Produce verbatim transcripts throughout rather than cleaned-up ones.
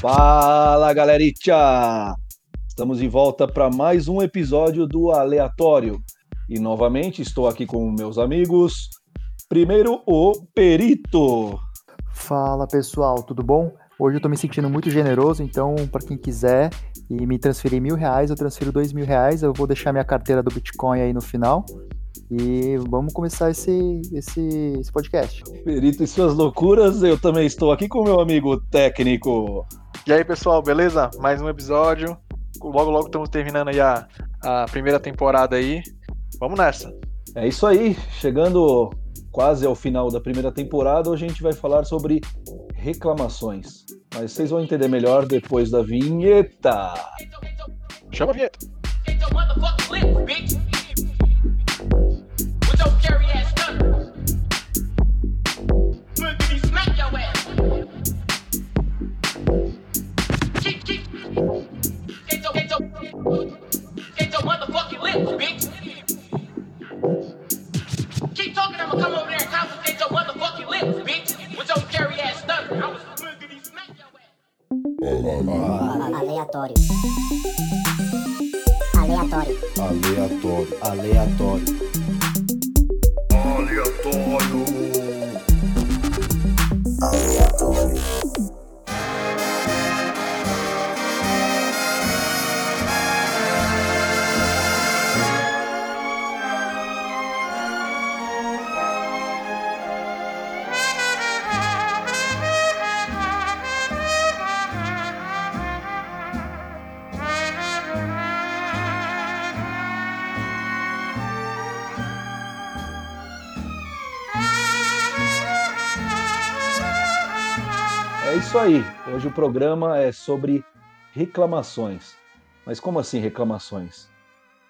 Fala, galerinha! Estamos de volta para mais um episódio do Aleatório. E novamente estou aqui com meus amigos. Primeiro, o Perito. Fala, pessoal, tudo bom? Hoje eu tô me sentindo muito generoso, então para quem quiser e me transferir mil reais, eu transfiro dois mil reais, eu vou deixar minha carteira do Bitcoin aí no final. E vamos começar esse, esse, esse podcast. Perito e suas loucuras, eu também estou aqui com o meu amigo técnico. E aí, pessoal, beleza? Mais um episódio. Logo, logo estamos terminando aí a, a primeira temporada aí. Vamos nessa. É isso aí. Chegando quase ao final da primeira temporada, hoje a gente vai falar sobre reclamações. Mas vocês vão entender melhor depois da vinheta. Chama a vinheta. Aleatório. Aleatório. Aleatório. Aleatório. Aleatório. Aleatório. Isso aí, hoje o programa é sobre reclamações. Mas como assim reclamações?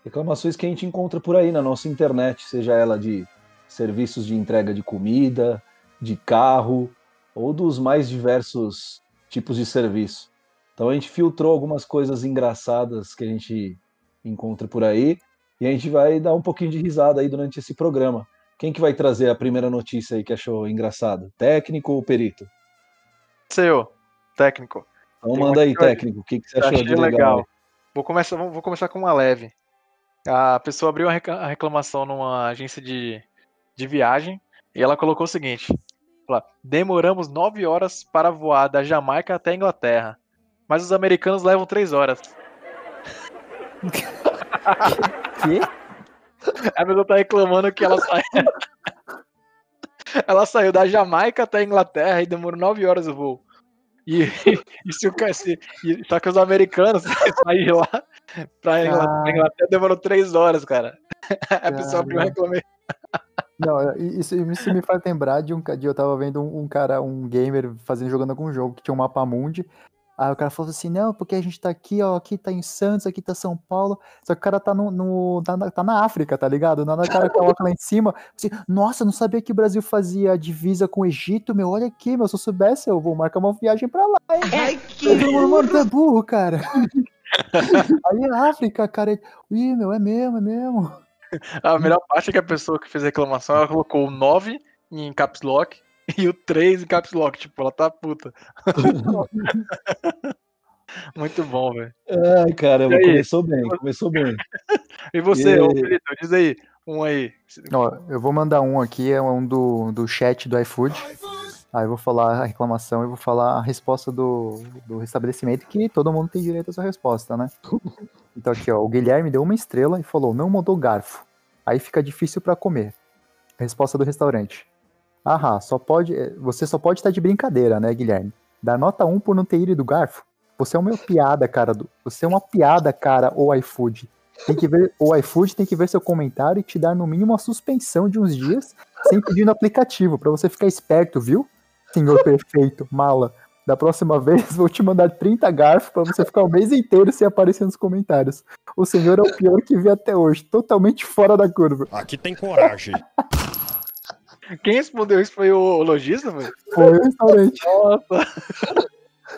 Reclamações que a gente encontra por aí na nossa internet, seja ela de serviços de entrega de comida, de carro, ou dos mais diversos tipos de serviço. Então a gente filtrou algumas coisas engraçadas que a gente encontra por aí, e a gente vai dar um pouquinho de risada aí durante esse programa. Quem que vai trazer a primeira notícia aí que achou engraçada? Técnico ou perito? Seu, técnico. Então tem manda aí, técnico. O que, que você achou de legal? legal? Vou começar, vou começar com uma leve. A pessoa abriu a reclamação numa agência de, de viagem e ela colocou o seguinte. Demoramos nove horas para voar da Jamaica até a Inglaterra, mas os americanos levam três horas. Que? A pessoa tá reclamando que ela sai... Ela saiu da Jamaica até a Inglaterra e demorou nove horas o voo. E, e se o se, e, só que os americanos saíram lá pra Inglaterra, ah. Inglaterra demorou três horas, cara. A ah, pessoa abriu reclamei. Não, isso, isso me faz lembrar de um dia eu tava vendo um, um cara, um gamer fazendo, jogando algum jogo que tinha um mapa mundi. Aí o cara falou assim, não, porque a gente tá aqui, ó, aqui tá em Santos, aqui tá São Paulo, só que o cara tá, no, no, tá, na, tá na África, tá ligado? O cara coloca lá em cima, assim, nossa, não sabia que o Brasil fazia a divisa com o Egito, meu, olha aqui, meu, se eu soubesse, eu vou marcar uma viagem pra lá, hein? Ai, que burro! É burro, cara! Aí é África, cara, ui, meu, é mesmo, é mesmo. A melhor parte é que a pessoa que fez a reclamação, ela colocou o nove em caps lock, e o três em caps lock, tipo, ela tá puta. Muito bom, velho. Ai, caramba, começou bem, começou bem. E você, e... Ô, Felipe, diz aí, um aí. Ó, eu vou mandar um aqui, é um do, do chat do iFood. Aí eu vou falar a reclamação e vou falar a resposta do, do restabelecimento, que todo mundo tem direito à sua resposta, né? Então aqui, ó, o Guilherme deu uma estrela e falou, não mudou garfo. Aí fica difícil pra comer. Resposta do restaurante. Ahá, só pode, você só pode estar de brincadeira, né, Guilherme? Dá nota um por não ter ido do garfo? Você é uma piada, cara. Você é uma piada, cara, o iFood. Tem que ver, o iFood tem que ver seu comentário e te dar no mínimo uma suspensão de uns dias sem pedir no aplicativo, pra você ficar esperto, viu? Senhor perfeito, mala. Da próxima vez vou te mandar trinta garfos pra você ficar o mês inteiro sem aparecer nos comentários. O senhor é o pior que vi até hoje, totalmente fora da curva. Aqui tem coragem. Quem respondeu isso foi o lojista, velho? Foi o restaurante. Nossa.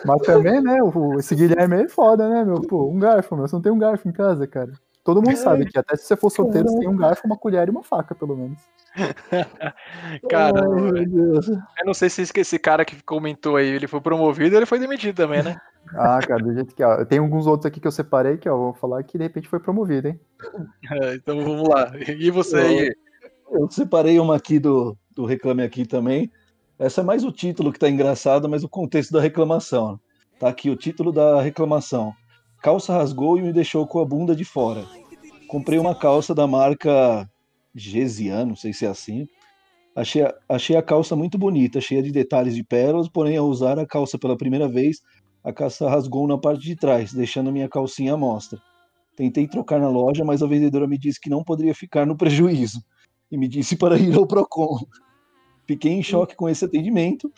Mas também, né, o, esse Guilherme é foda, né, meu? Pô, um garfo, meu. Você não tem um garfo em casa, cara. Todo mundo sabe que até se você for solteiro, você tem um garfo, uma colher e uma faca, pelo menos. Cara, ai, eu não sei se esse cara que comentou aí, ele foi promovido ou ele foi demitido também, né? Ah, cara, do jeito que, ó, tem alguns outros aqui que eu separei que, ó, vou falar que de repente foi promovido, hein? É, então vamos lá. E você aí? Eu, eu separei uma aqui do, do Reclame Aqui também. Essa é mais o título que tá engraçado, mas o contexto da reclamação. Tá aqui o título da reclamação. Calça rasgou e me deixou com a bunda de fora. Comprei uma calça da marca Gesian, não sei se é assim. Achei a, achei a calça muito bonita, cheia de detalhes de pérolas, porém ao usar a calça pela primeira vez, a calça rasgou na parte de trás, deixando minha calcinha à mostra. Tentei trocar na loja, mas a vendedora me disse que não poderia ficar no prejuízo e me disse para ir ao Procon. Fiquei em choque com esse atendimento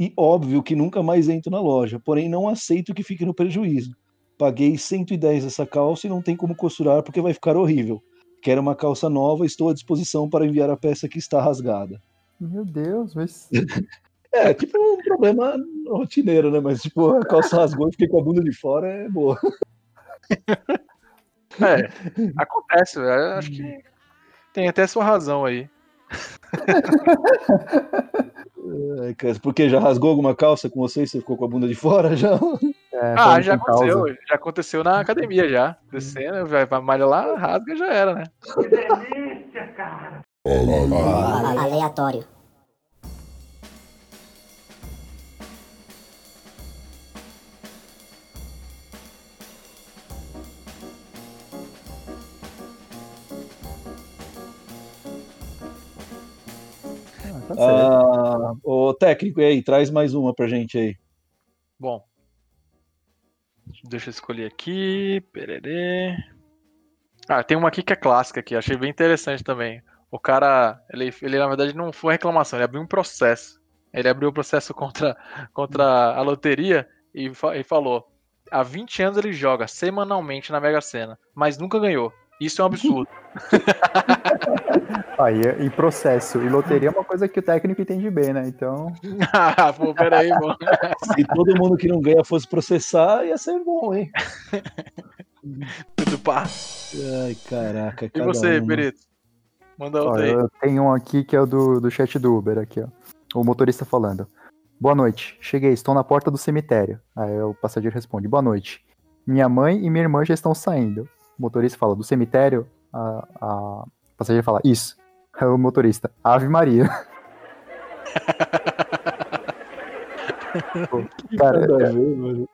e óbvio que nunca mais entro na loja, porém não aceito que fique no prejuízo. Paguei cento e dez essa calça e não tem como costurar porque vai ficar horrível. Quero uma calça nova, estou à disposição para enviar a peça que está rasgada. Meu Deus, mas... É, tipo um problema rotineiro, né? Mas tipo, a calça rasgou e fiquei com a bunda de fora, é boa. É, acontece, velho. Acho que tem até sua razão aí. É, porque já rasgou alguma calça com você e você ficou com a bunda de fora? Já... É, ah, já aconteceu, causa. já aconteceu na academia já. Descendo, vai malhar lá, rasga, já era, né? Que delícia, cara! Aleatório. Ah, tá ah, ô técnico, e aí, traz mais uma pra gente aí. Bom. Deixa eu escolher aqui. Pererê. Ah, tem uma aqui que é clássica aqui. Achei bem interessante também. O cara, ele, ele na verdade não foi reclamação, ele abriu um processo. Ele abriu o um processo contra, contra a loteria e, e falou: há vinte anos ele joga semanalmente na Mega Sena, mas nunca ganhou. Isso é um absurdo. Aí, e processo. E loteria é uma coisa que o técnico entende bem, né? Então. Ah, pô, peraí, mano. Se todo mundo que não ganha fosse processar, ia ser bom, hein? Tudo pá. Ai, caraca. E você, um... Perito? Manda outra aí. Eu tenho um aqui que é o do, do chat do Uber, aqui, ó. O motorista falando: boa noite. Cheguei, estou na porta do cemitério. Aí o passageiro responde: boa noite. Minha mãe e minha irmã já estão saindo. O motorista fala: do cemitério? A, a passageira fala: isso. Aí o motorista: Ave Maria. Pô, cara, cara,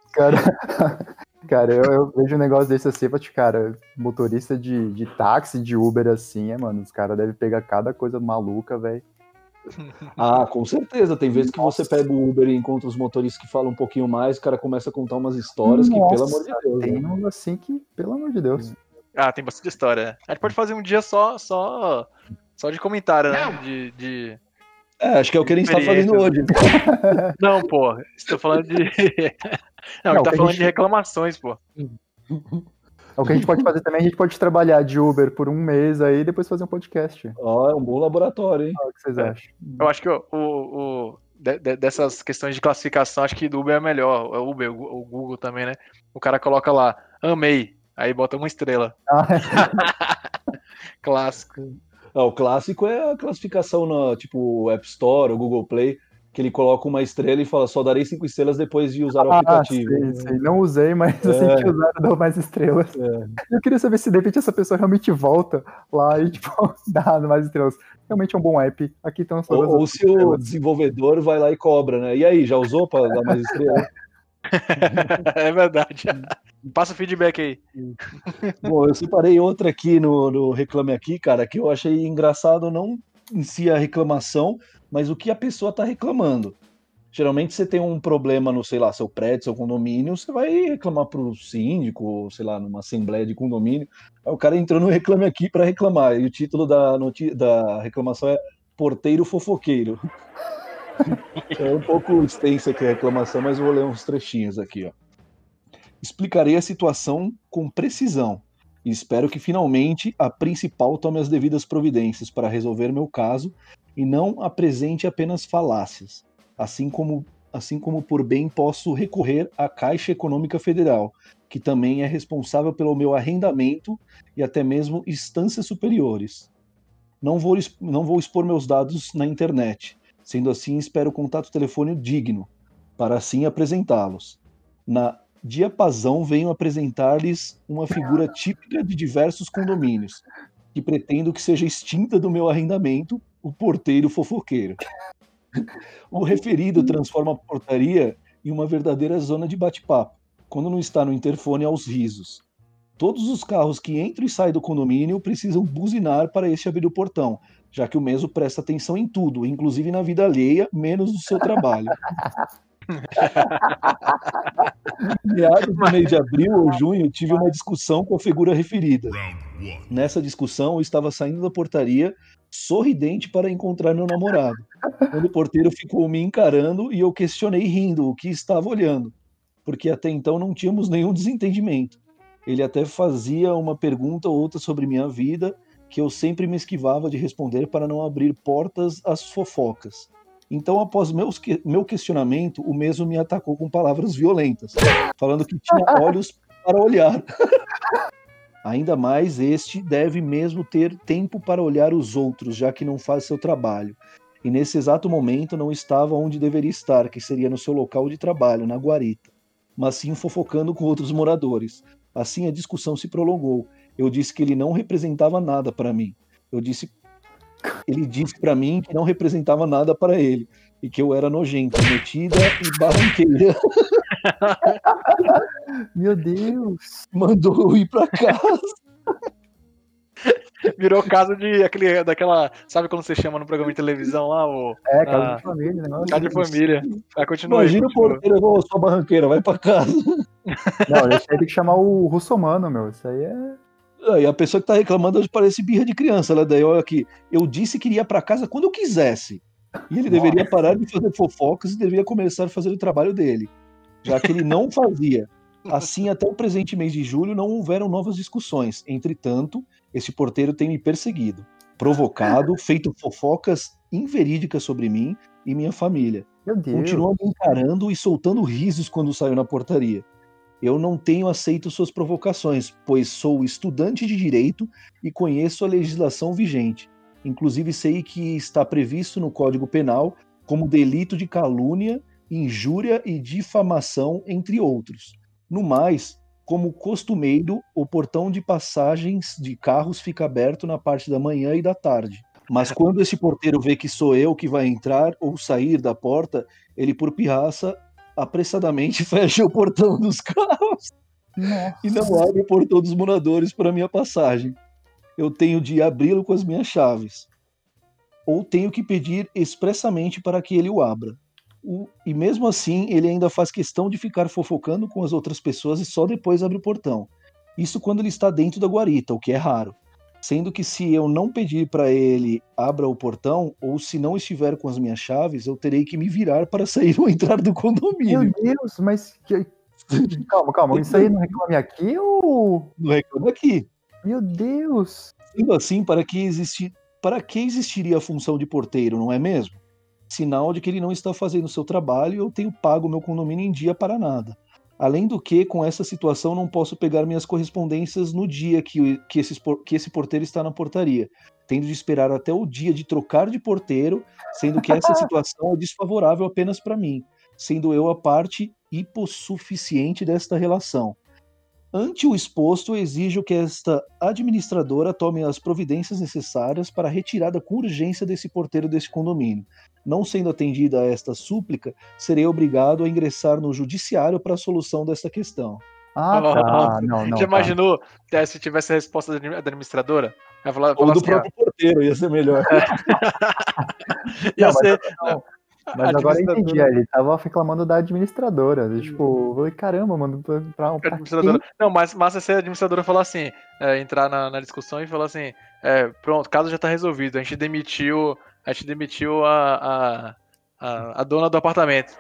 cara, cara eu, eu vejo um negócio desse assim, cara, motorista de, de táxi, de Uber assim, é, mano, os caras devem pegar cada coisa maluca, velho. Ah, com certeza, tem vezes que você pega o Uber e encontra os motoristas que falam um pouquinho mais, o cara começa a contar umas histórias. Nossa, que, pelo amor de Deus, tem um assim que, pelo amor de Deus. Ah, tem bastante história. A gente pode fazer um dia só só, só de comentário, né? De, de... É, acho que é o que a gente tá fazendo hoje. Não, pô, estou falando de... Não, Não a tá falando gente... de reclamações, pô. O que a gente pode fazer também, a gente pode trabalhar de Uber por um mês aí e depois fazer um podcast. Ó, oh, é um bom laboratório, hein? Ah, o que vocês é. acham? Eu acho que o, o, o de, de, dessas questões de classificação, acho que do Uber é melhor. O Uber, o, o Google também, né? O cara coloca lá, amei, aí bota uma estrela. Ah, é. Clássico. Não, o clássico é a classificação na, tipo, App Store, o Google Play, que ele coloca uma estrela e fala: só darei cinco estrelas depois de usar ah, o aplicativo. Sim, sim. Não usei, mas é. assim que usaram, dou mais estrelas. É. Eu queria saber se de repente essa pessoa realmente volta lá e tipo, dá mais estrelas. Realmente é um bom app. Aqui estão ou ou se estrelas. O desenvolvedor vai lá e cobra, né? E aí, já usou para dar mais estrelas? É verdade. Passa o feedback aí. Bom, eu separei outra aqui no, no Reclame Aqui, cara, que eu achei engraçado, não em si a reclamação, mas o que a pessoa tá reclamando. Geralmente você tem um problema no, sei lá, seu prédio, seu condomínio, você vai reclamar pro síndico, sei lá, numa assembleia de condomínio. Aí o cara entrou no Reclame Aqui para reclamar, e o título da, noti- da reclamação é Porteiro Fofoqueiro. É um pouco extensa aqui a reclamação, mas eu vou ler uns trechinhos aqui, ó. Explicarei a situação com precisão. E espero que finalmente a principal tome as devidas providências para resolver meu caso e não apresente apenas falácias, assim como assim como por bem posso recorrer à Caixa Econômica Federal, que também é responsável pelo meu arrendamento e até mesmo instâncias superiores. Não vou, não vou expor meus dados na internet, sendo assim, espero contato telefônico digno, para assim apresentá-los. Na diapasão, venho apresentar-lhes uma figura típica de diversos condomínios, que pretendo que seja extinta do meu arrendamento, o porteiro fofoqueiro. O referido transforma a portaria em uma verdadeira zona de bate-papo, quando não está no interfone aos risos. Todos os carros que entram e saem do condomínio precisam buzinar para este abrir o portão, já que o mesmo presta atenção em tudo, inclusive na vida alheia, menos no seu trabalho. Em meados do mês de abril ou junho, tive uma discussão com a figura referida. Nessa discussão, eu estava saindo da portaria, sorridente para encontrar meu namorado, quando o porteiro ficou me encarando e eu questionei rindo o que estava olhando, porque até então não tínhamos nenhum desentendimento. Ele até fazia uma pergunta ou outra sobre minha vida, que eu sempre me esquivava de responder para não abrir portas às fofocas. Então, após meus que... meu questionamento, o mesmo me atacou com palavras violentas, falando que tinha olhos para olhar. Ainda mais, este deve mesmo ter tempo para olhar os outros, já que não faz seu trabalho. E nesse exato momento não estava onde deveria estar, que seria no seu local de trabalho, na guarita, mas sim fofocando com outros moradores. Assim a discussão se prolongou. Eu disse que ele não representava nada para mim. Eu disse Ele disse pra mim que não representava nada para ele, e que eu era nojenta, metida e barranqueira. Meu Deus! Mandou eu ir pra casa. Virou caso de aquele, daquela... Sabe quando você chama no programa de televisão lá? O, é, casa a, de família. Né? Casa de família. Vai, continua aí. Imagina o porteiro, eu sou barranqueira, vai pra casa. Não, isso aí tem que chamar o russomano, meu. Isso aí é... E a pessoa que tá reclamando hoje parece birra de criança, né? Daí olha aqui, eu disse que iria pra casa quando eu quisesse. E ele Nossa. deveria parar de fazer fofocas e deveria começar a fazer o trabalho dele, já que ele não fazia. Assim, até o presente mês de julho não houveram novas discussões. Entretanto, esse porteiro tem me perseguido, provocado, feito fofocas inverídicas sobre mim e minha família. Meu Deus. Continua me encarando e soltando risos quando saio na portaria. Eu não tenho aceito suas provocações, pois sou estudante de direito e conheço a legislação vigente. Inclusive sei que está previsto no Código Penal como delito de calúnia, injúria e difamação, entre outros. No mais, como costumeiro, o portão de passagens de carros fica aberto na parte da manhã e da tarde. Mas quando esse porteiro vê que sou eu que vai entrar ou sair da porta, ele por pirraça apressadamente fecha o portão dos carros. Nossa. E não abre o portão dos moradores para minha passagem. Eu tenho de abri-lo com as minhas chaves, ou tenho que pedir expressamente para que ele o abra. O... E mesmo assim, ele ainda faz questão de ficar fofocando com as outras pessoas e só depois abre o portão. Isso quando ele está dentro da guarita, o que é raro. Sendo que se eu não pedir para ele abra o portão, ou se não estiver com as minhas chaves, eu terei que me virar para sair ou entrar do condomínio. Meu Deus, mas... Calma, calma, isso aí não Reclame Aqui ou... Não Reclame Aqui. Meu Deus. Sendo assim, para que, existi... para que existiria a função de porteiro, não é mesmo? Sinal de que ele não está fazendo o seu trabalho e eu tenho pago meu condomínio em dia para nada. Além do que, com essa situação, não posso pegar minhas correspondências no dia que, que, esses, que esse porteiro está na portaria, tendo de esperar até o dia de trocar de porteiro, sendo que essa situação é desfavorável apenas para mim, sendo eu a parte hipossuficiente desta relação. Ante o exposto, exijo que esta administradora tome as providências necessárias para a retirada com urgência desse porteiro desse condomínio. Não sendo atendida a esta súplica, serei obrigado a ingressar no judiciário para a solução desta questão. Ah, não, tá. Não, não, já tá. Imaginou se tivesse a resposta da administradora? Ia falar, ia falar Ou do assim, próprio ó. porteiro, ia ser melhor. ia não, ser... Mas, não. mas agora eu entendi, ele tava reclamando da administradora. Tipo, eu falei, caramba, mano, pra, pra administradora. Não, mas massa se a administradora falar assim, é, entrar na, na discussão e falar assim, é, pronto, o caso já tá resolvido, a gente demitiu... A gente demitiu a, a, a, a dona do apartamento.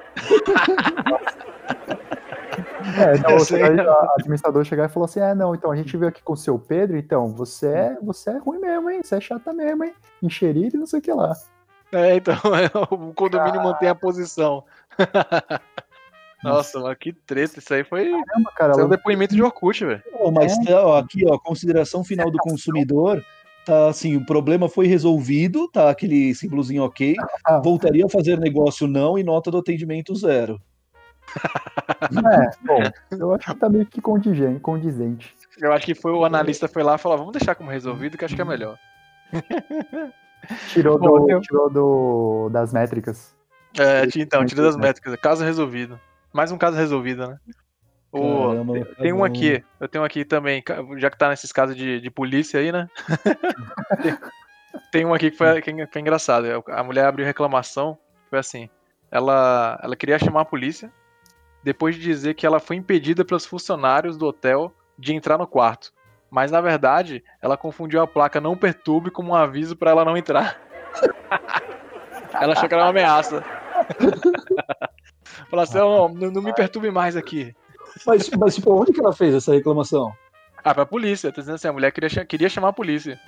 É, então, o administrador chegar e falou assim, é, não, então a gente veio aqui com o seu Pedro, então você é, você é ruim mesmo, hein? Você é chata mesmo, hein? Enxerido e não sei o que lá. É, então, o condomínio ah. mantém a posição. Nossa, mas que treta, isso aí foi. Caramba, cara, é um depoimento de Orkut, velho. Mas tá, ó, aqui, ó, consideração final do consumidor, tá assim, o problema foi resolvido, tá aquele símbolozinho ok, voltaria a fazer negócio não e nota do atendimento zero. É, bom, eu acho que tá meio que condizente. Eu acho que foi o analista foi lá e falou, vamos deixar como resolvido que acho que é melhor. Tirou, bom, do, eu... tirou do, das métricas. É, então, tirou das métricas, caso resolvido. Mais um caso resolvido, né? Caramba, o, tem um aqui, eu tenho aqui também, já que tá nesses casos de, de polícia aí, né? tem, tem um aqui que foi, que foi engraçado. A mulher abriu reclamação, foi assim, ela, ela queria chamar a polícia, depois de dizer que ela foi impedida pelos funcionários do hotel de entrar no quarto. Mas, na verdade, ela confundiu a placa não perturbe como um aviso pra ela não entrar. Ela achou que era uma ameaça. Falou assim, não, não, não me perturbe mais aqui. Mas, mas tipo, onde que ela fez essa reclamação? Ah, pra polícia. Tá dizendo assim, a mulher queria, queria chamar a polícia.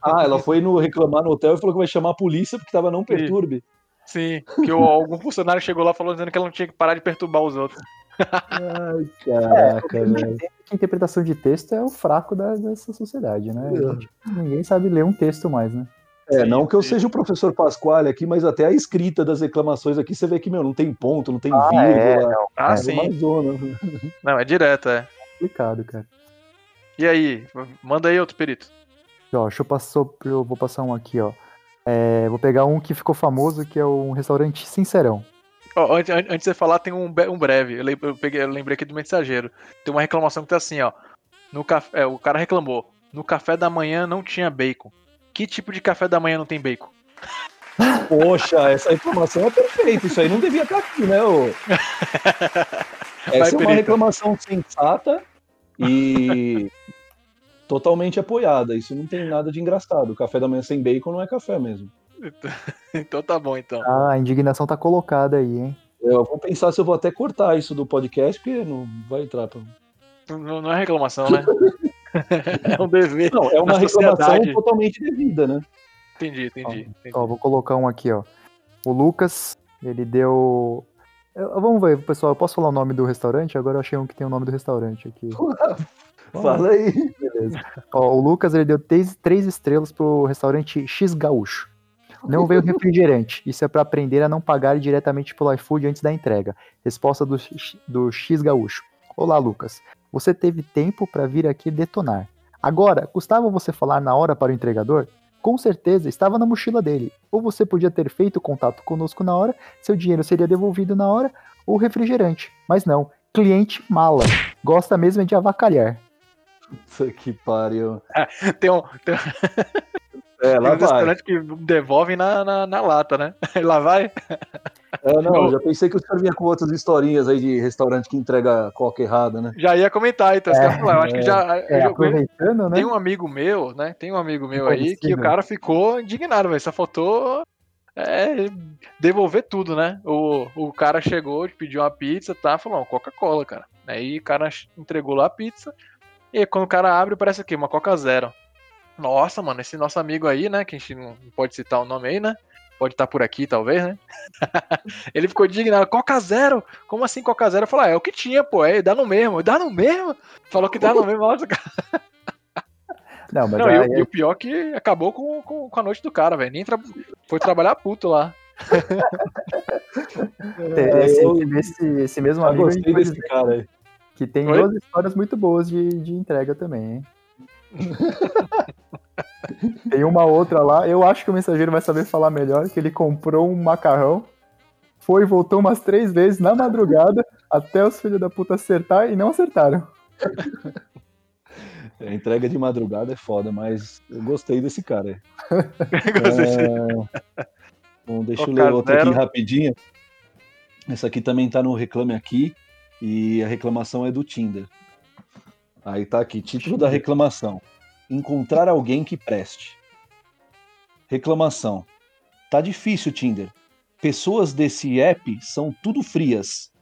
Ah, ela foi no reclamar no hotel e falou que vai chamar a polícia porque tava não perturbe. Sim, que o, algum funcionário chegou lá falando dizendo que ela não tinha que parar de perturbar os outros. Ai, caraca, é, velho. A interpretação de texto é o fraco da, dessa sociedade, né? É. Ninguém sabe ler um texto mais, né? É, sim, não que eu sim. seja o professor Pasquale aqui, mas até a escrita das reclamações aqui, você vê que, meu, não tem ponto, não tem ah, vírgula. É, não. Ah, é, sim. Zona. Não, é direto, é. Complicado, cara. E aí? Manda aí outro perito. Ó, deixa eu passar, eu vou passar um aqui, ó. É, vou pegar um que ficou famoso, que é um restaurante sincerão. Oh, antes, antes de você falar, tem um, um breve. Eu, eu, peguei, eu lembrei aqui do mensageiro. Tem uma reclamação que tá assim, ó. No café, é, o cara reclamou. No café da manhã não tinha bacon. Que tipo de café da manhã não tem bacon? Poxa, essa reclamação é perfeita. Isso aí não devia estar aqui, né? Ô? Essa é uma reclamação sensata e totalmente apoiada. Isso não tem nada de engraçado. Café da manhã sem bacon não é café mesmo. Então tá bom, então. Ah, a indignação tá colocada aí, hein? Eu vou pensar se eu vou até cortar isso do podcast, porque não vai entrar. Pra... Não, não é reclamação, né? É um dever. Não, é uma reclamação totalmente devida, né? Entendi, entendi. Ó, entendi. Ó, vou colocar um aqui, ó. O Lucas, ele deu... Eu, vamos ver, pessoal, eu posso falar o nome do restaurante? Agora eu achei um que tem o nome do restaurante aqui. Fala aí. Beleza. Ó, o Lucas, ele deu três, três estrelas pro restaurante X-Gaúcho. Não veio refrigerante. Isso é para aprender a não pagar diretamente pelo iFood antes da entrega. Resposta do, do X-Gaúcho. Olá, Lucas. Você teve tempo para vir aqui detonar. Agora, custava você falar na hora para o entregador? Com certeza, estava na mochila dele. Ou você podia ter feito contato conosco na hora, seu dinheiro seria devolvido na hora, ou refrigerante. Mas não. Cliente mala. Gosta mesmo de avacalhar. Puta que pariu. Ah, tem um... Tem um... É, lá tem um restaurante que devolve na, na, na lata, né? Lá vai. É, não, eu já pensei que o senhor vinha com outras historinhas aí de restaurante que entrega coca errada, né? Já ia comentar, então. É, eu acho é, que já. É, eu, aproveitando, eu, né? Tem um amigo meu, né? Tem um amigo meu aí conhecido. Que o cara ficou indignado, velho. Só faltou é, devolver tudo, né? O, o cara chegou, pediu uma pizza, tá? Falou, um, Coca-Cola, cara. Aí o cara entregou lá a pizza. E quando o cara abre, parece o quê? Uma Coca Zero. Nossa, mano, esse nosso amigo aí, né, que a gente não pode citar o nome aí, né, pode estar por aqui, talvez, né, ele ficou indignado, Coca Zero, como assim Coca Zero? Eu falei, ah, é o que tinha, pô, é, dá no mesmo, dá no mesmo, falou que dá no mesmo, nossa, cara. Não, mas não, aí... e, e o pior que acabou com, com, com a noite do cara, velho, nem tra... foi trabalhar puto lá. É, esse, esse, esse mesmo amigo desse cara aí. Que tem Oi? duas histórias muito boas de, de entrega também, hein. Tem uma outra lá, eu acho que o mensageiro vai saber falar melhor, que ele comprou um macarrão, foi e voltou umas três vezes na madrugada até os filhos da puta acertar e não acertaram. É, entrega de madrugada é foda, mas eu gostei desse cara. É... Bom, deixa eu ler outra aqui rapidinho. Essa aqui também tá no Reclame Aqui e a reclamação é do Tinder. Aí tá aqui, título da reclamação. Encontrar alguém que preste. Reclamação. Tá difícil, Tinder. Pessoas desse app são tudo frias.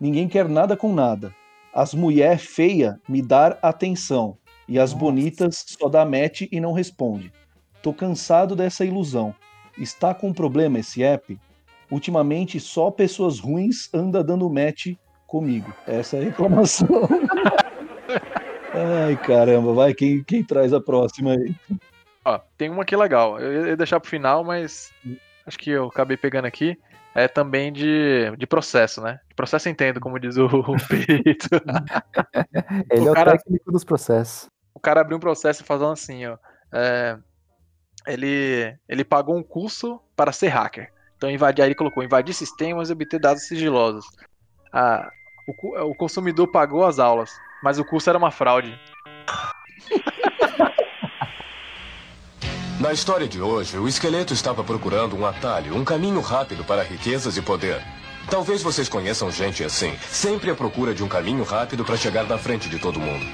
Ninguém quer nada com nada. As mulher feia me dar atenção. E as Nossa. bonitas só dá match e não responde. Tô cansado dessa ilusão. Está com problema esse app? ultimamente só pessoas ruins andam dando match comigo. Essa é a reclamação. Ai, caramba, vai, quem, quem traz a próxima aí? Ó, tem uma que é legal, eu ia deixar pro final, mas acho que eu acabei pegando aqui. É também de, de processo, né? De processo entendo, como diz o, o Perito. Ele o é cara, o técnico dos processos. O cara abriu um processo falando assim, ó. É, ele, ele pagou um curso para ser hacker. Então, invadir, aí ele colocou, invadir sistemas e obter dados sigilosos. Ah, o, o consumidor pagou as aulas, mas o curso era uma fraude. Na história de hoje, o esqueleto estava procurando um atalho, um caminho rápido para riquezas e poder. Talvez vocês conheçam gente assim, sempre à procura de um caminho rápido para chegar na frente de todo mundo.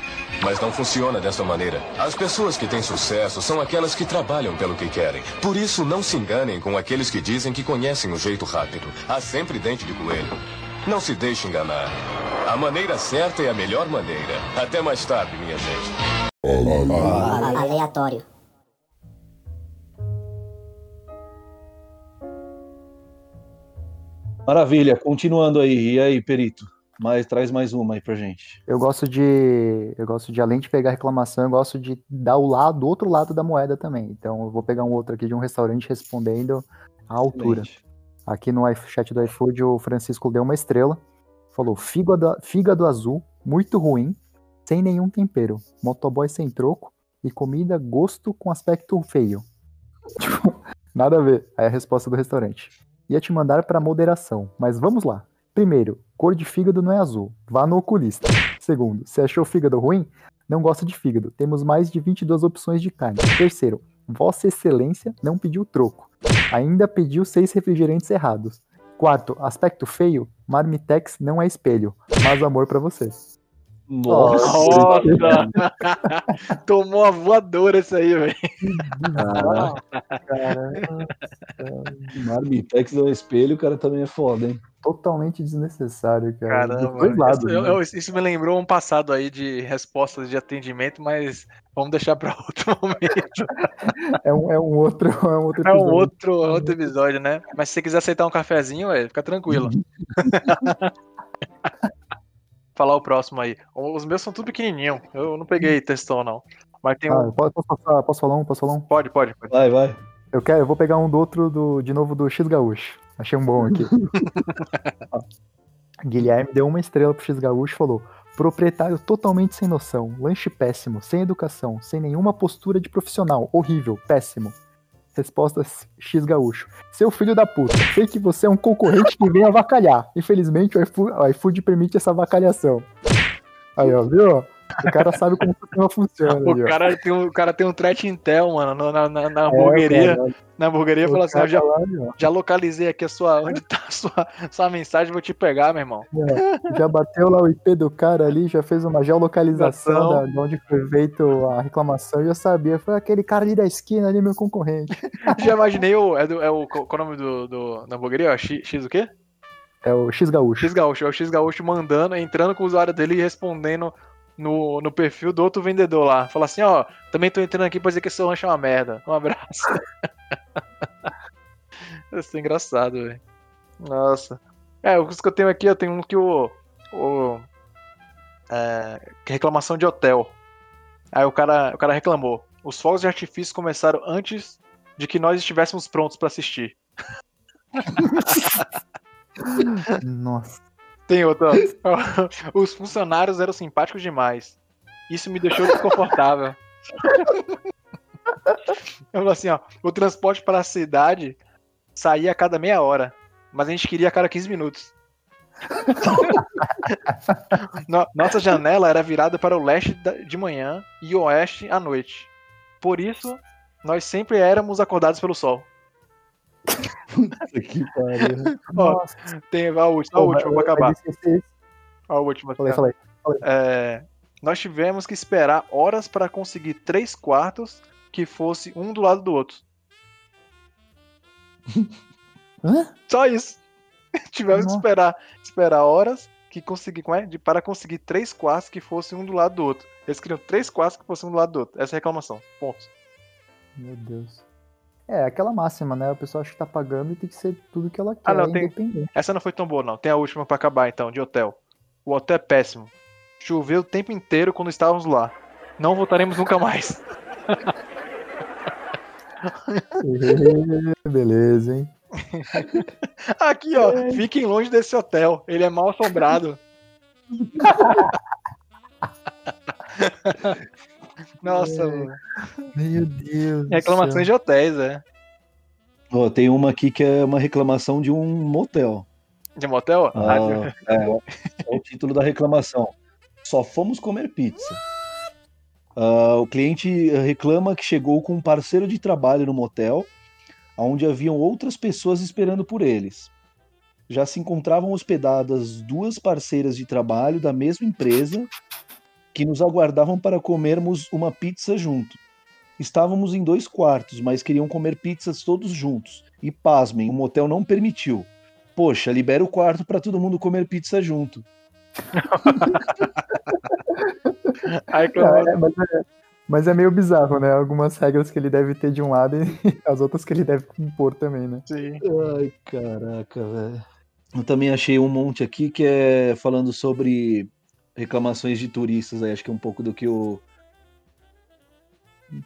Mas não funciona dessa maneira. As pessoas que têm sucesso são aquelas que trabalham pelo que querem. Por isso, não se enganem com aqueles que dizem que conhecem o jeito rápido. Há sempre dente de coelho. Não se deixe enganar. A maneira certa é a melhor maneira. Até mais tarde, minha gente. Aleatório. Maravilha, continuando aí, e aí, Perito? Mas, traz mais uma aí pra gente. Eu gosto de, eu gosto de, além de pegar reclamação, eu gosto de dar o lado, o outro lado da moeda também. Então, eu vou pegar um outro aqui de um restaurante respondendo à altura. Excelente. Aqui no chat do iFood, o Francisco deu uma estrela, falou, fígado, fígado azul, muito ruim, sem nenhum tempero, motoboy sem troco e comida gosto com aspecto feio. Tipo, nada a ver, aí a resposta do restaurante. Ia te mandar pra moderação, mas vamos lá. Primeiro, cor de fígado não é azul. Vá no oculista. Segundo, se achou fígado ruim? Não gosta de fígado. Temos mais de vinte e duas opções de carne. Terceiro, Vossa Excelência não pediu troco. Ainda pediu seis refrigerantes errados. Quarto, aspecto feio? Marmitex não é espelho, mas amor pra você. Nossa! Nossa. Tomou a voadora isso aí, velho. Ah, caramba. Marmitex no espelho, o cara também é foda, hein? Totalmente desnecessário, cara. Caramba. Dois lados, isso, né? eu, isso me lembrou um passado aí de respostas de atendimento, mas vamos deixar pra outro momento. É um, é um outro É um, outro episódio. É um outro, outro episódio, né? Mas se você quiser aceitar um cafezinho, véio, fica tranquilo. Falar o próximo aí. Os meus são tudo pequenininho. Eu não peguei textão, não. Mas tem ah, um... Posso, posso, posso falar um? Posso falar um? Pode, pode. pode. Vai, vai. Eu, quero, eu vou pegar um do outro, do, de novo, do X-Gaúcho. Achei um bom aqui. Guilherme deu uma estrela pro X-Gaúcho e falou, proprietário totalmente sem noção, lanche péssimo, sem educação, sem nenhuma postura de profissional, horrível, péssimo. Resposta X-Gaúcho. Seu filho da puta, sei que você é um concorrente que vem avacalhar. Infelizmente, o iFood, o iFood permite essa avacalhação. Aí, ó, viu? O cara sabe como o sistema funciona. O, ali, cara, ó. Tem um, o cara tem um threat intel, mano, na, na, na hamburgueria. É, na hamburgueria, fala assim, eu já, lá, já localizei aqui a sua, onde tá a sua, sua mensagem, vou te pegar, meu irmão. É, já bateu lá o I P do cara ali, já fez uma geolocalização da, de onde foi feita a reclamação, eu já sabia, foi aquele cara ali da esquina, ali, meu concorrente. Já imaginei, o, é, do, é o, qual é o nome do, do, da hamburgueria? X, X o quê? É o X-Gaúcho. X-Gaúcho, é o X-Gaúcho mandando, entrando com o usuário dele e respondendo No, no perfil do outro vendedor lá. Fala assim, ó, também tô entrando aqui pra dizer que esse lanche é uma merda. Um abraço. Isso é engraçado, velho. Nossa. É, os que eu tenho aqui, eu tenho um que o... o é, reclamação de hotel. Aí o cara, o cara reclamou. Os fogos de artifício começaram antes de que nós estivéssemos prontos pra assistir. Nossa. Tem outro, ó. Os funcionários eram simpáticos demais. Isso me deixou desconfortável. Eu falo assim, ó. O transporte para a cidade saía a cada meia hora, mas a gente queria a cada quinze minutos. Nossa janela era virada para o leste de manhã e o oeste à noite. Por isso, nós sempre éramos acordados pelo sol. Puta que pariu. Ó, tem a última, a última, vou acabar. A última. Falei, falei, falei. É, nós tivemos que esperar horas para conseguir três quartos que fosse um do lado do outro. Hã? Só isso. Tivemos que esperar, esperar horas que consegui, como é? De, para conseguir três quartos que fosse um do lado do outro. Eles queriam três quartos que fosse um do lado do outro. Essa é a reclamação. Ponto. Meu Deus. É, aquela máxima, né? A pessoa acha que tá pagando e tem que ser tudo que ela quer, ah, não, tem... independente. Essa não foi tão boa, não. Tem a última pra acabar, então, de hotel. O hotel é péssimo. Choveu o tempo inteiro quando estávamos lá. Não voltaremos nunca mais. Beleza, hein? Aqui, ó. É. Fiquem longe desse hotel. Ele é mal assombrado. Nossa, é. Mano. Meu Deus. Reclamações de hotéis, é. Oh, tem uma aqui que é uma reclamação de um motel. De motel? Ah, ah, é, é o título da reclamação. Só fomos comer pizza. Uh, o cliente reclama que chegou com um parceiro de trabalho no motel, onde haviam outras pessoas esperando por eles. Já se encontravam hospedadas duas parceiras de trabalho da mesma empresa que nos aguardavam para comermos uma pizza junto. Estávamos em dois quartos, mas queriam comer pizzas todos juntos. E pasmem, o motel não permitiu. Poxa, libera o quarto para todo mundo comer pizza junto. Ai, claro. É, mas, é, mas é meio bizarro, né? Algumas regras que ele deve ter de um lado e as outras que ele deve impor também, né? Sim. Ai, caraca, velho. Eu também achei um monte aqui que é falando sobre reclamações de turistas, aí acho que é um pouco do que o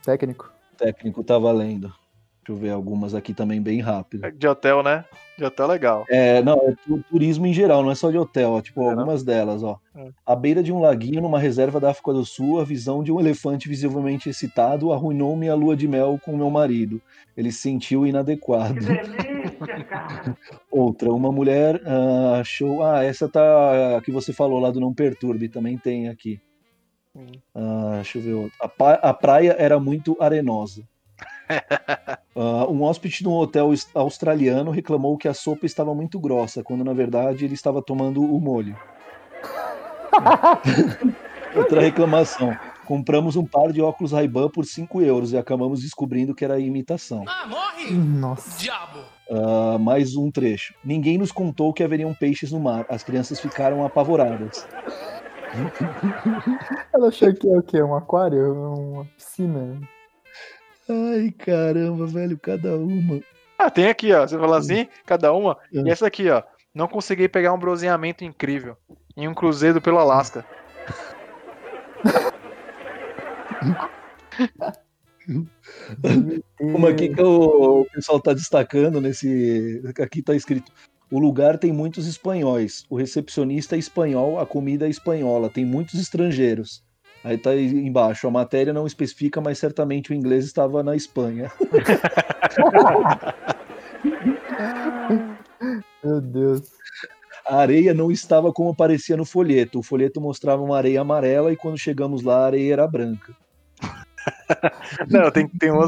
técnico. Técnico tá valendo. Deixa eu ver algumas aqui também bem rápido. De hotel, né? De hotel legal. É, não, é turismo em geral, não é só de hotel. Ó, tipo, é, algumas não? delas, ó. É. À beira de um laguinho, numa reserva da África do Sul, a visão de um elefante visivelmente excitado arruinou minha lua de mel com meu marido. Ele se sentiu inadequado. Que delícia, cara! Outra, uma mulher uh, achou... Ah, essa tá... A que você falou lá do Não Perturbe, também tem aqui. Hum. Uh, deixa eu ver outra. A, pa... a praia era muito arenosa. Uh, um hóspede de um hotel australiano reclamou que a sopa estava muito grossa, quando na verdade ele estava tomando o molho. Outra reclamação. Compramos um par de óculos Ray-Ban por cinco euros e acabamos descobrindo que era imitação. Ah, morre! Nossa. Diabo. Uh, mais um trecho. Ninguém nos contou que haveriam peixes no mar. As crianças ficaram apavoradas. Ela achou que é o quê? Um aquário? Uma piscina? Ai, caramba, velho, cada uma. Ah, tem aqui, ó, você fala assim, cada uma. É. E essa aqui, ó, não consegui pegar um bronzeamento incrível em um cruzeiro pelo Alasca. Uma aqui que o pessoal tá destacando nesse... Aqui tá escrito: o lugar tem muitos espanhóis, o recepcionista é espanhol, a comida é espanhola, tem muitos estrangeiros. Aí tá embaixo, a matéria não especifica, mas certamente o inglês estava na Espanha. Meu Deus. A areia não estava como aparecia no folheto. O folheto mostrava uma areia amarela e quando chegamos lá a areia era branca. Não, tem, tem uma...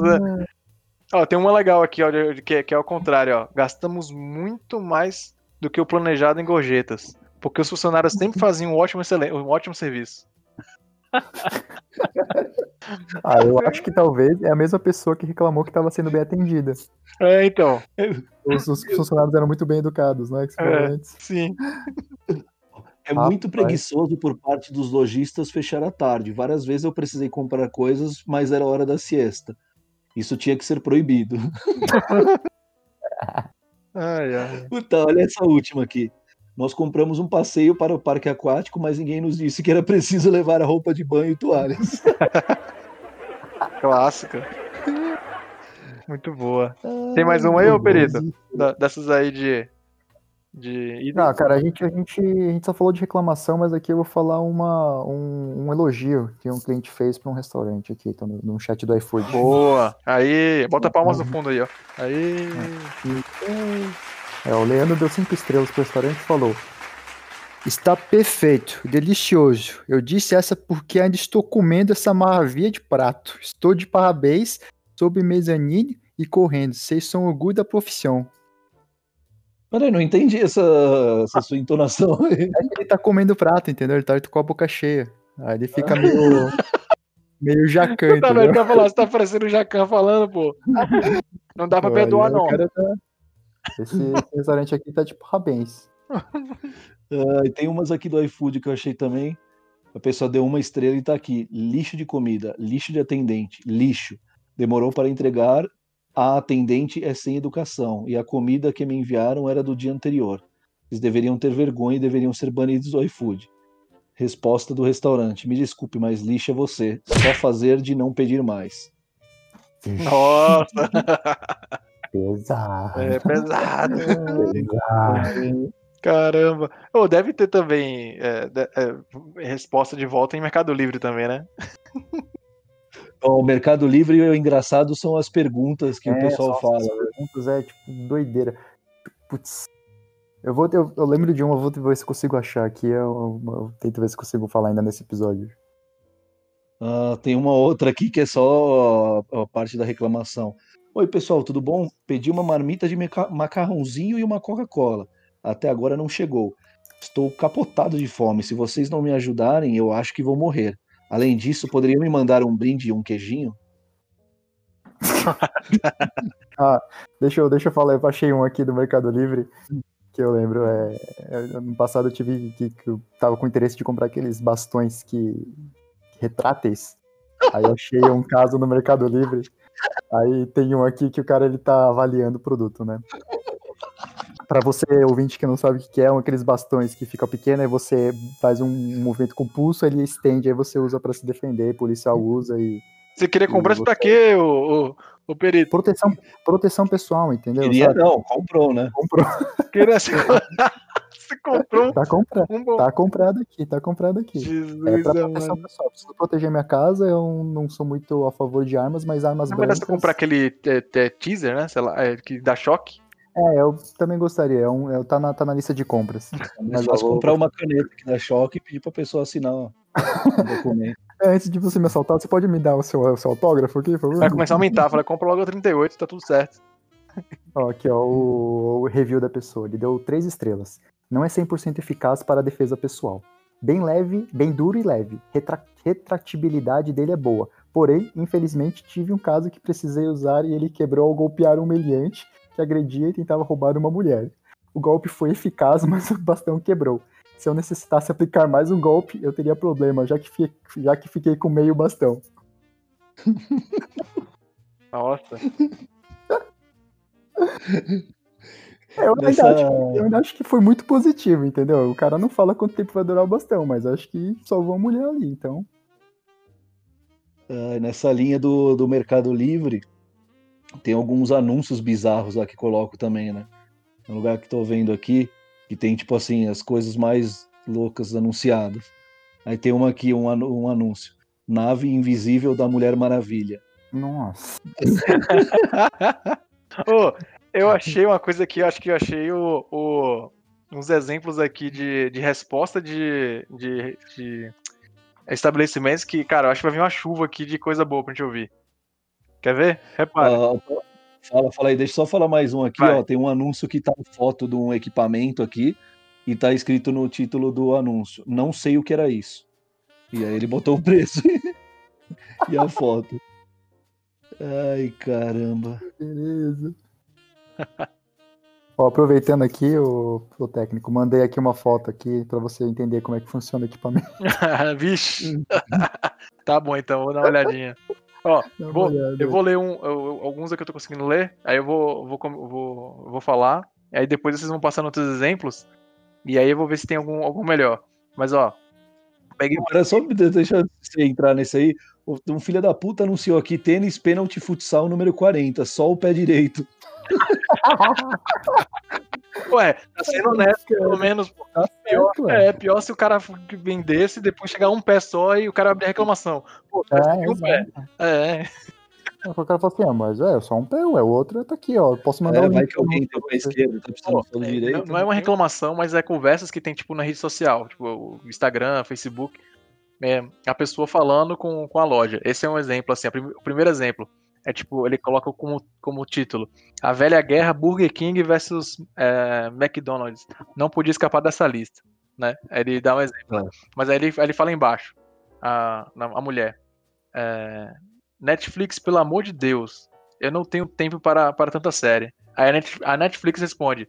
Ó, tem uma legal aqui, ó, que, que é ao contrário, ó. Gastamos muito mais do que o planejado em gorjetas, porque os funcionários sempre faziam um ótimo, um ótimo serviço. Ah, eu acho que talvez é a mesma pessoa que reclamou que estava sendo bem atendida. É, então. Os, os funcionários eram muito bem educados, né? É, sim. É ah, muito pai. preguiçoso por parte dos lojistas fechar à tarde. Várias vezes eu precisei comprar coisas, mas era hora da siesta. Isso tinha que ser proibido. Ai, ai. Puta, olha essa última aqui. Nós compramos um passeio para o parque aquático, mas ninguém nos disse que era preciso levar a roupa de banho e toalhas. Clássica. Muito boa. Ai, tem mais uma aí, ô Perito? Dessas aí de... de... Não, cara, a gente, a, gente, a gente só falou de reclamação, mas aqui eu vou falar uma, um, um elogio que um cliente fez para um restaurante aqui, então, no chat do iFood. Boa! Aí, bota palmas no fundo aí, ó. Aí... É. É, o Leandro deu cinco estrelas pro restaurante e falou: está perfeito, delicioso. Eu disse essa porque ainda estou comendo essa maravilha de prato. Estou de parabéns, sob mezanine e correndo. Vocês são orgulho da profissão. Peraí, não entendi essa, essa sua entonação aí. É que ele tá comendo prato, entendeu? Ele tá com a boca cheia. Aí ele fica ah. meio... meio jacã, tá, entendeu? Tá falando, você tá parecendo o Jacã falando, pô. Não dá pra pô, perdoar, não. Esse restaurante aqui tá de parabéns. Uh, e tem umas aqui do iFood que eu achei também. A pessoa deu uma estrela e tá aqui: lixo de comida, lixo de atendente, lixo. Demorou para entregar A atendente é sem educação e a comida que me enviaram era do dia anterior. Eles deveriam ter vergonha e deveriam ser banidos do iFood. Resposta do restaurante: me desculpe, mas lixa você. Só fazer de não pedir mais. Nossa! Pesado. É pesado. pesado. Caramba. Oh, deve ter também é, de, é, resposta de volta em Mercado Livre também, né? Bom, o Mercado Livre e o engraçado são as perguntas que é, o pessoal fala. As perguntas é tipo doideira. Putz. Eu, vou, eu, eu lembro de uma, eu vou ver se consigo achar aqui. Eu, eu, eu tento ver se consigo falar ainda nesse episódio. Ah, tem uma outra aqui que é só a, a parte da reclamação. Oi, pessoal, tudo bom? Pedi uma marmita de meca- macarrãozinho e uma Coca-Cola. Até agora não chegou. Estou capotado de fome. Se vocês não me ajudarem, eu acho que vou morrer. Além disso, poderiam me mandar um brinde e um queijinho? ah, deixa eu, deixa eu falar. Eu achei um aqui do Mercado Livre. Que eu lembro, é, ano passado eu tive que, que eu tava com interesse de comprar aqueles bastões que, que retráteis. Aí eu achei um caso no Mercado Livre. Aí tem um aqui que o cara ele tá avaliando o produto, né? Pra você, ouvinte, que não sabe o que é, um aqueles bastões que fica pequeno, aí você faz um movimento com o pulso, ele estende, aí você usa pra se defender, policial usa e... Você queria comprar isso pra quê, o... O perito. Proteção, proteção pessoal, entendeu? Queria sabe? Não, comprou, né? Comprou. Queria se... se comprou. Tá, compra... um tá comprado aqui, tá comprado aqui. Jesus, é pra proteção mano. Pessoal. Preciso proteger minha casa, eu não sou muito a favor de armas, mas armas não brancas... Não comprar aquele é, é, teaser, né? Sei lá, é, que dá choque. É, eu também gostaria. É um, é, tá, na, tá na lista de compras. Mas posso comprar uma caneta que dá choque e pedir pra pessoa assinar um documento. É, antes de você me assaltar, você pode me dar o seu, o seu autógrafo aqui, por favor? Vai começar a aumentar, fala, compra logo a trinta e oito, tá tudo certo. Ó, aqui, ó, o, o review da pessoa. Ele deu três estrelas. Não é cem por cento eficaz para a defesa pessoal. Bem leve, bem duro e leve. Retra- retratibilidade dele é boa. Porém, infelizmente, tive um caso que precisei usar e ele quebrou ao golpear um meliante que agredia e tentava roubar uma mulher. O golpe foi eficaz, mas o bastão quebrou. Se eu necessitasse aplicar mais um golpe, eu teria problema, já que, fi... já que fiquei com meio bastão. Nossa. É, eu, Dessa... ainda acho, eu ainda acho que foi muito positivo, entendeu? O cara não fala quanto tempo vai durar o bastão, mas acho que salvou a mulher ali, então. Ah, nessa linha do, do Mercado Livre, tem alguns anúncios bizarros lá que coloco também, né? No lugar que tô vendo aqui, que tem, tipo assim, as coisas mais loucas anunciadas. Aí tem uma aqui, um, anu- um anúncio. Nave invisível da Mulher Maravilha. Nossa. oh, eu achei uma coisa aqui, acho que eu achei o, o, uns exemplos aqui de, de resposta de, de, de estabelecimentos que, cara, eu acho que vai vir uma chuva aqui de coisa boa pra gente ouvir. Quer ver? Repara. Uh, Fala, fala aí, deixa eu só falar mais um aqui, ó, tem um anúncio que tá foto de um equipamento aqui e tá escrito no título do anúncio, não sei o que era isso. E aí ele botou o preço e a foto. Ai, caramba. Beleza. Ó, aproveitando aqui, o, o técnico, mandei aqui uma foto aqui pra você entender como é que funciona o equipamento. Vixe. Tá bom, então, vou dar uma olhadinha. Ó, vou, eu vou ler um, eu, alguns aqui eu tô conseguindo ler, aí eu vou, vou, vou, vou falar, aí depois vocês vão passando outros exemplos, e aí eu vou ver se tem algum, algum melhor. Mas ó, peguei... Cara, só me deixa você entrar nesse aí, um filho da puta anunciou aqui, tênis, pênalti, futsal, número quarenta, só o pé direito. Ué, tá sendo honesto, pelo menos, pior, é pior se o cara vendesse e depois chegar um pé só e o cara abrir reclamação. Pô, é, um pé. É. O cara fala assim, ah, mas é só um pé, ué, o outro tá aqui, ó, posso mandar é, um vai que alguém tem o pé esquerdo, tá precisando do direito. Não é uma reclamação, mas é conversas que tem, tipo, na rede social, tipo, Instagram, Facebook, é, a pessoa falando com, com a loja. Esse é um exemplo, assim, prim- o primeiro exemplo. É tipo, ele coloca como, como título: A Velha Guerra, Burger King versus é, McDonald's. Não podia escapar dessa lista, né? Ele dá um exemplo. É. Mas aí ele, aí ele fala embaixo: A, a mulher. É, Netflix, pelo amor de Deus, eu não tenho tempo para, para tanta série. Aí a, Net, a Netflix responde: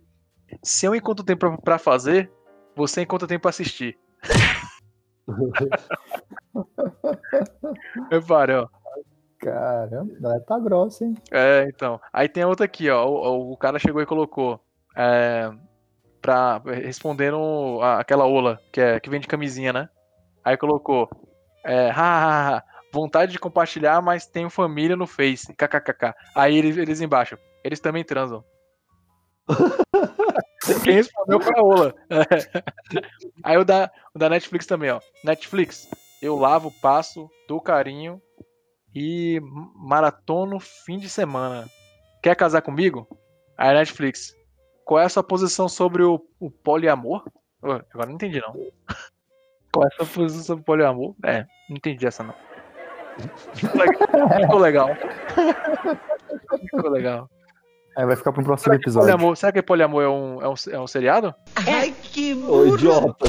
Se eu encontro tempo para fazer, você encontra tempo para assistir. Repare, ó. Caramba, a galera tá grossa, hein? É, então. Aí tem a outra aqui, ó. O, o cara chegou e colocou. É, pra, respondendo a, aquela ola, que, é, que vende camisinha, né? Aí colocou. É, ha, ha, ha, vontade de compartilhar, mas tenho família no Face. Kkkk. Aí eles, eles embaixo. Eles também transam. Quem respondeu foi a ola. Aí o da, o da Netflix também, ó. Netflix, eu lavo, passo, dou carinho e maratono fim de semana. Quer casar comigo? Aí Netflix, qual é a sua posição sobre o, o poliamor? Oh, agora não entendi, não. Qual é a sua posição sobre o poliamor? É, não entendi essa, não. Ficou legal. Ficou legal. É, vai ficar para um próximo será episódio. Poliamor, será que poliamor é um, é um, é um seriado? Ai, que ô, idiota.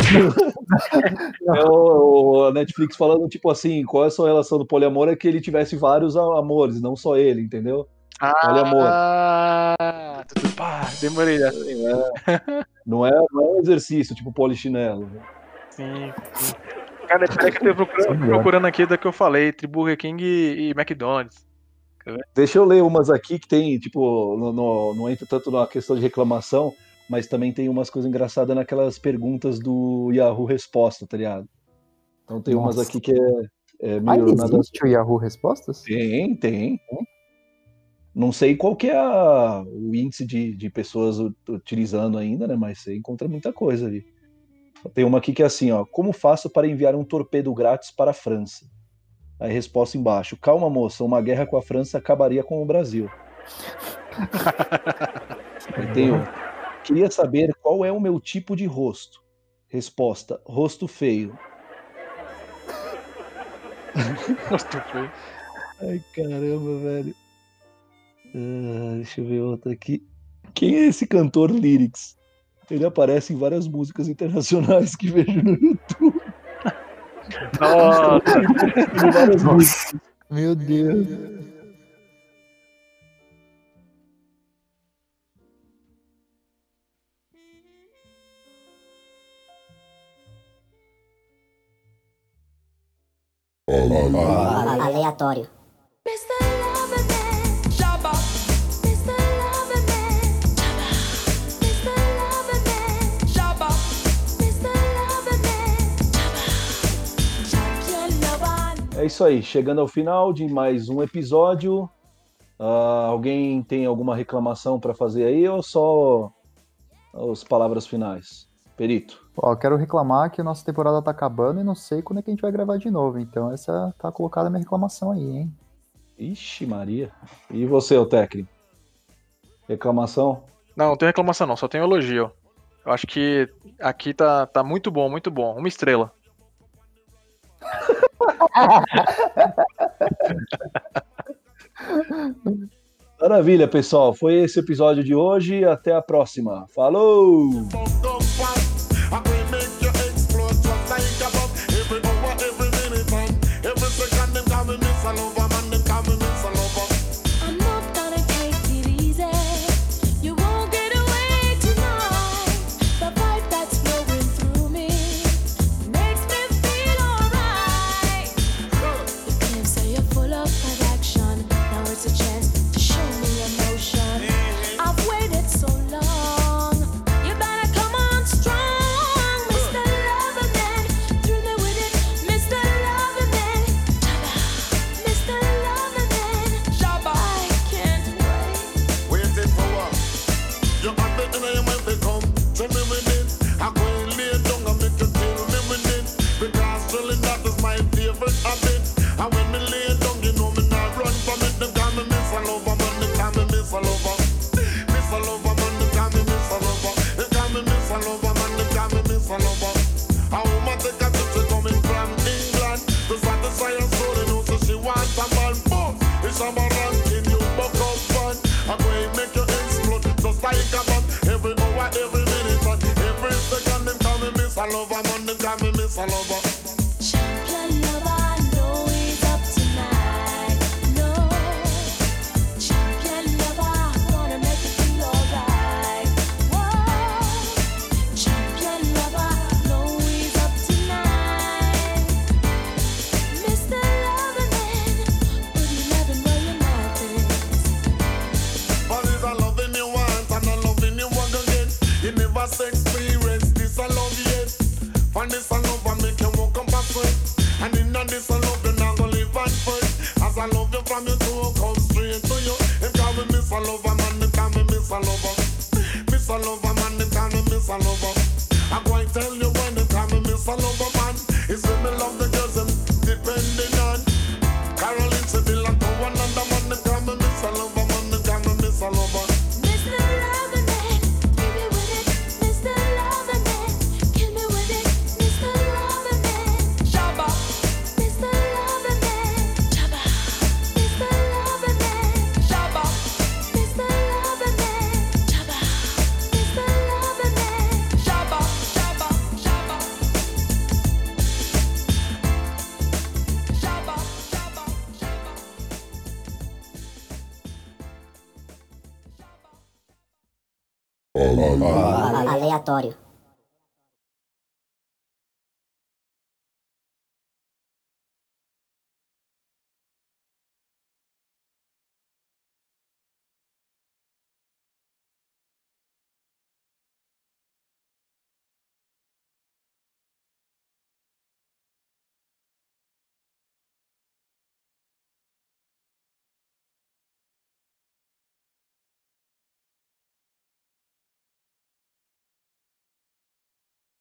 É o, o Netflix falando, tipo assim, qual é a sua relação do poliamor? É que ele tivesse vários amores, não só ele, entendeu? Ah, poliamor. Ah, demorei. Assim, é. Não, é, não é um exercício, tipo polichinelo. Sim, sim. Cara, peraí que eu tô procurando, procurando aqui da que eu falei, entre Burger King e, e McDonald's. Deixa eu ler umas aqui que tem, tipo, no, no, não entra tanto na questão de reclamação, mas também tem umas coisas engraçadas naquelas perguntas do Yahoo Respostas, tá ligado? Então tem Nossa. umas aqui que é... é meio ah, existe nada... o Yahoo Respostas? Tem, tem. Não sei qual que é a, o índice de, de pessoas utilizando ainda, né? Mas você encontra muita coisa ali. Tem uma aqui que é assim, ó. Como faço para enviar um torpedo grátis para a França? Aí resposta embaixo. Calma, moça, uma guerra com a França acabaria com o Brasil. Entendeu? Queria saber qual é o meu tipo de rosto. Resposta, rosto feio. Rosto feio. Ai, caramba, velho. Ah, deixa eu ver outra aqui. Quem é esse cantor Lyrics? Ele aparece em várias músicas internacionais que vejo no YouTube. Nossa. Nossa. Meu Deus. Aleatório. É isso aí, chegando ao final de mais um episódio. Uh, alguém tem alguma reclamação para fazer aí ou só as palavras finais? Perito. Ó, eu quero reclamar que a nossa temporada tá acabando e não sei quando é que a gente vai gravar de novo. Então essa tá colocada a minha reclamação aí, hein? Ixi, Maria. E você, o técnico? Reclamação? Não, não tenho reclamação não, só tenho elogio. Eu acho que aqui tá, tá muito bom, muito bom. Uma estrela. Maravilha, pessoal. Foi esse episódio de hoje. Até a próxima. Falou! Never know. this I love you, now go live and fight. As I love you from you to come straight to you. Him call me Miss a Lover, man, him call me Miss a Lover. Miss a Lover, man, him call me Miss a Lover. I go and tell you when him call me Miss a Lover, man. He say me love the girls him depending on. Caroline said they like to one another, man, him call me Miss a Lover, man, him call me Miss a Lover. Aleatório.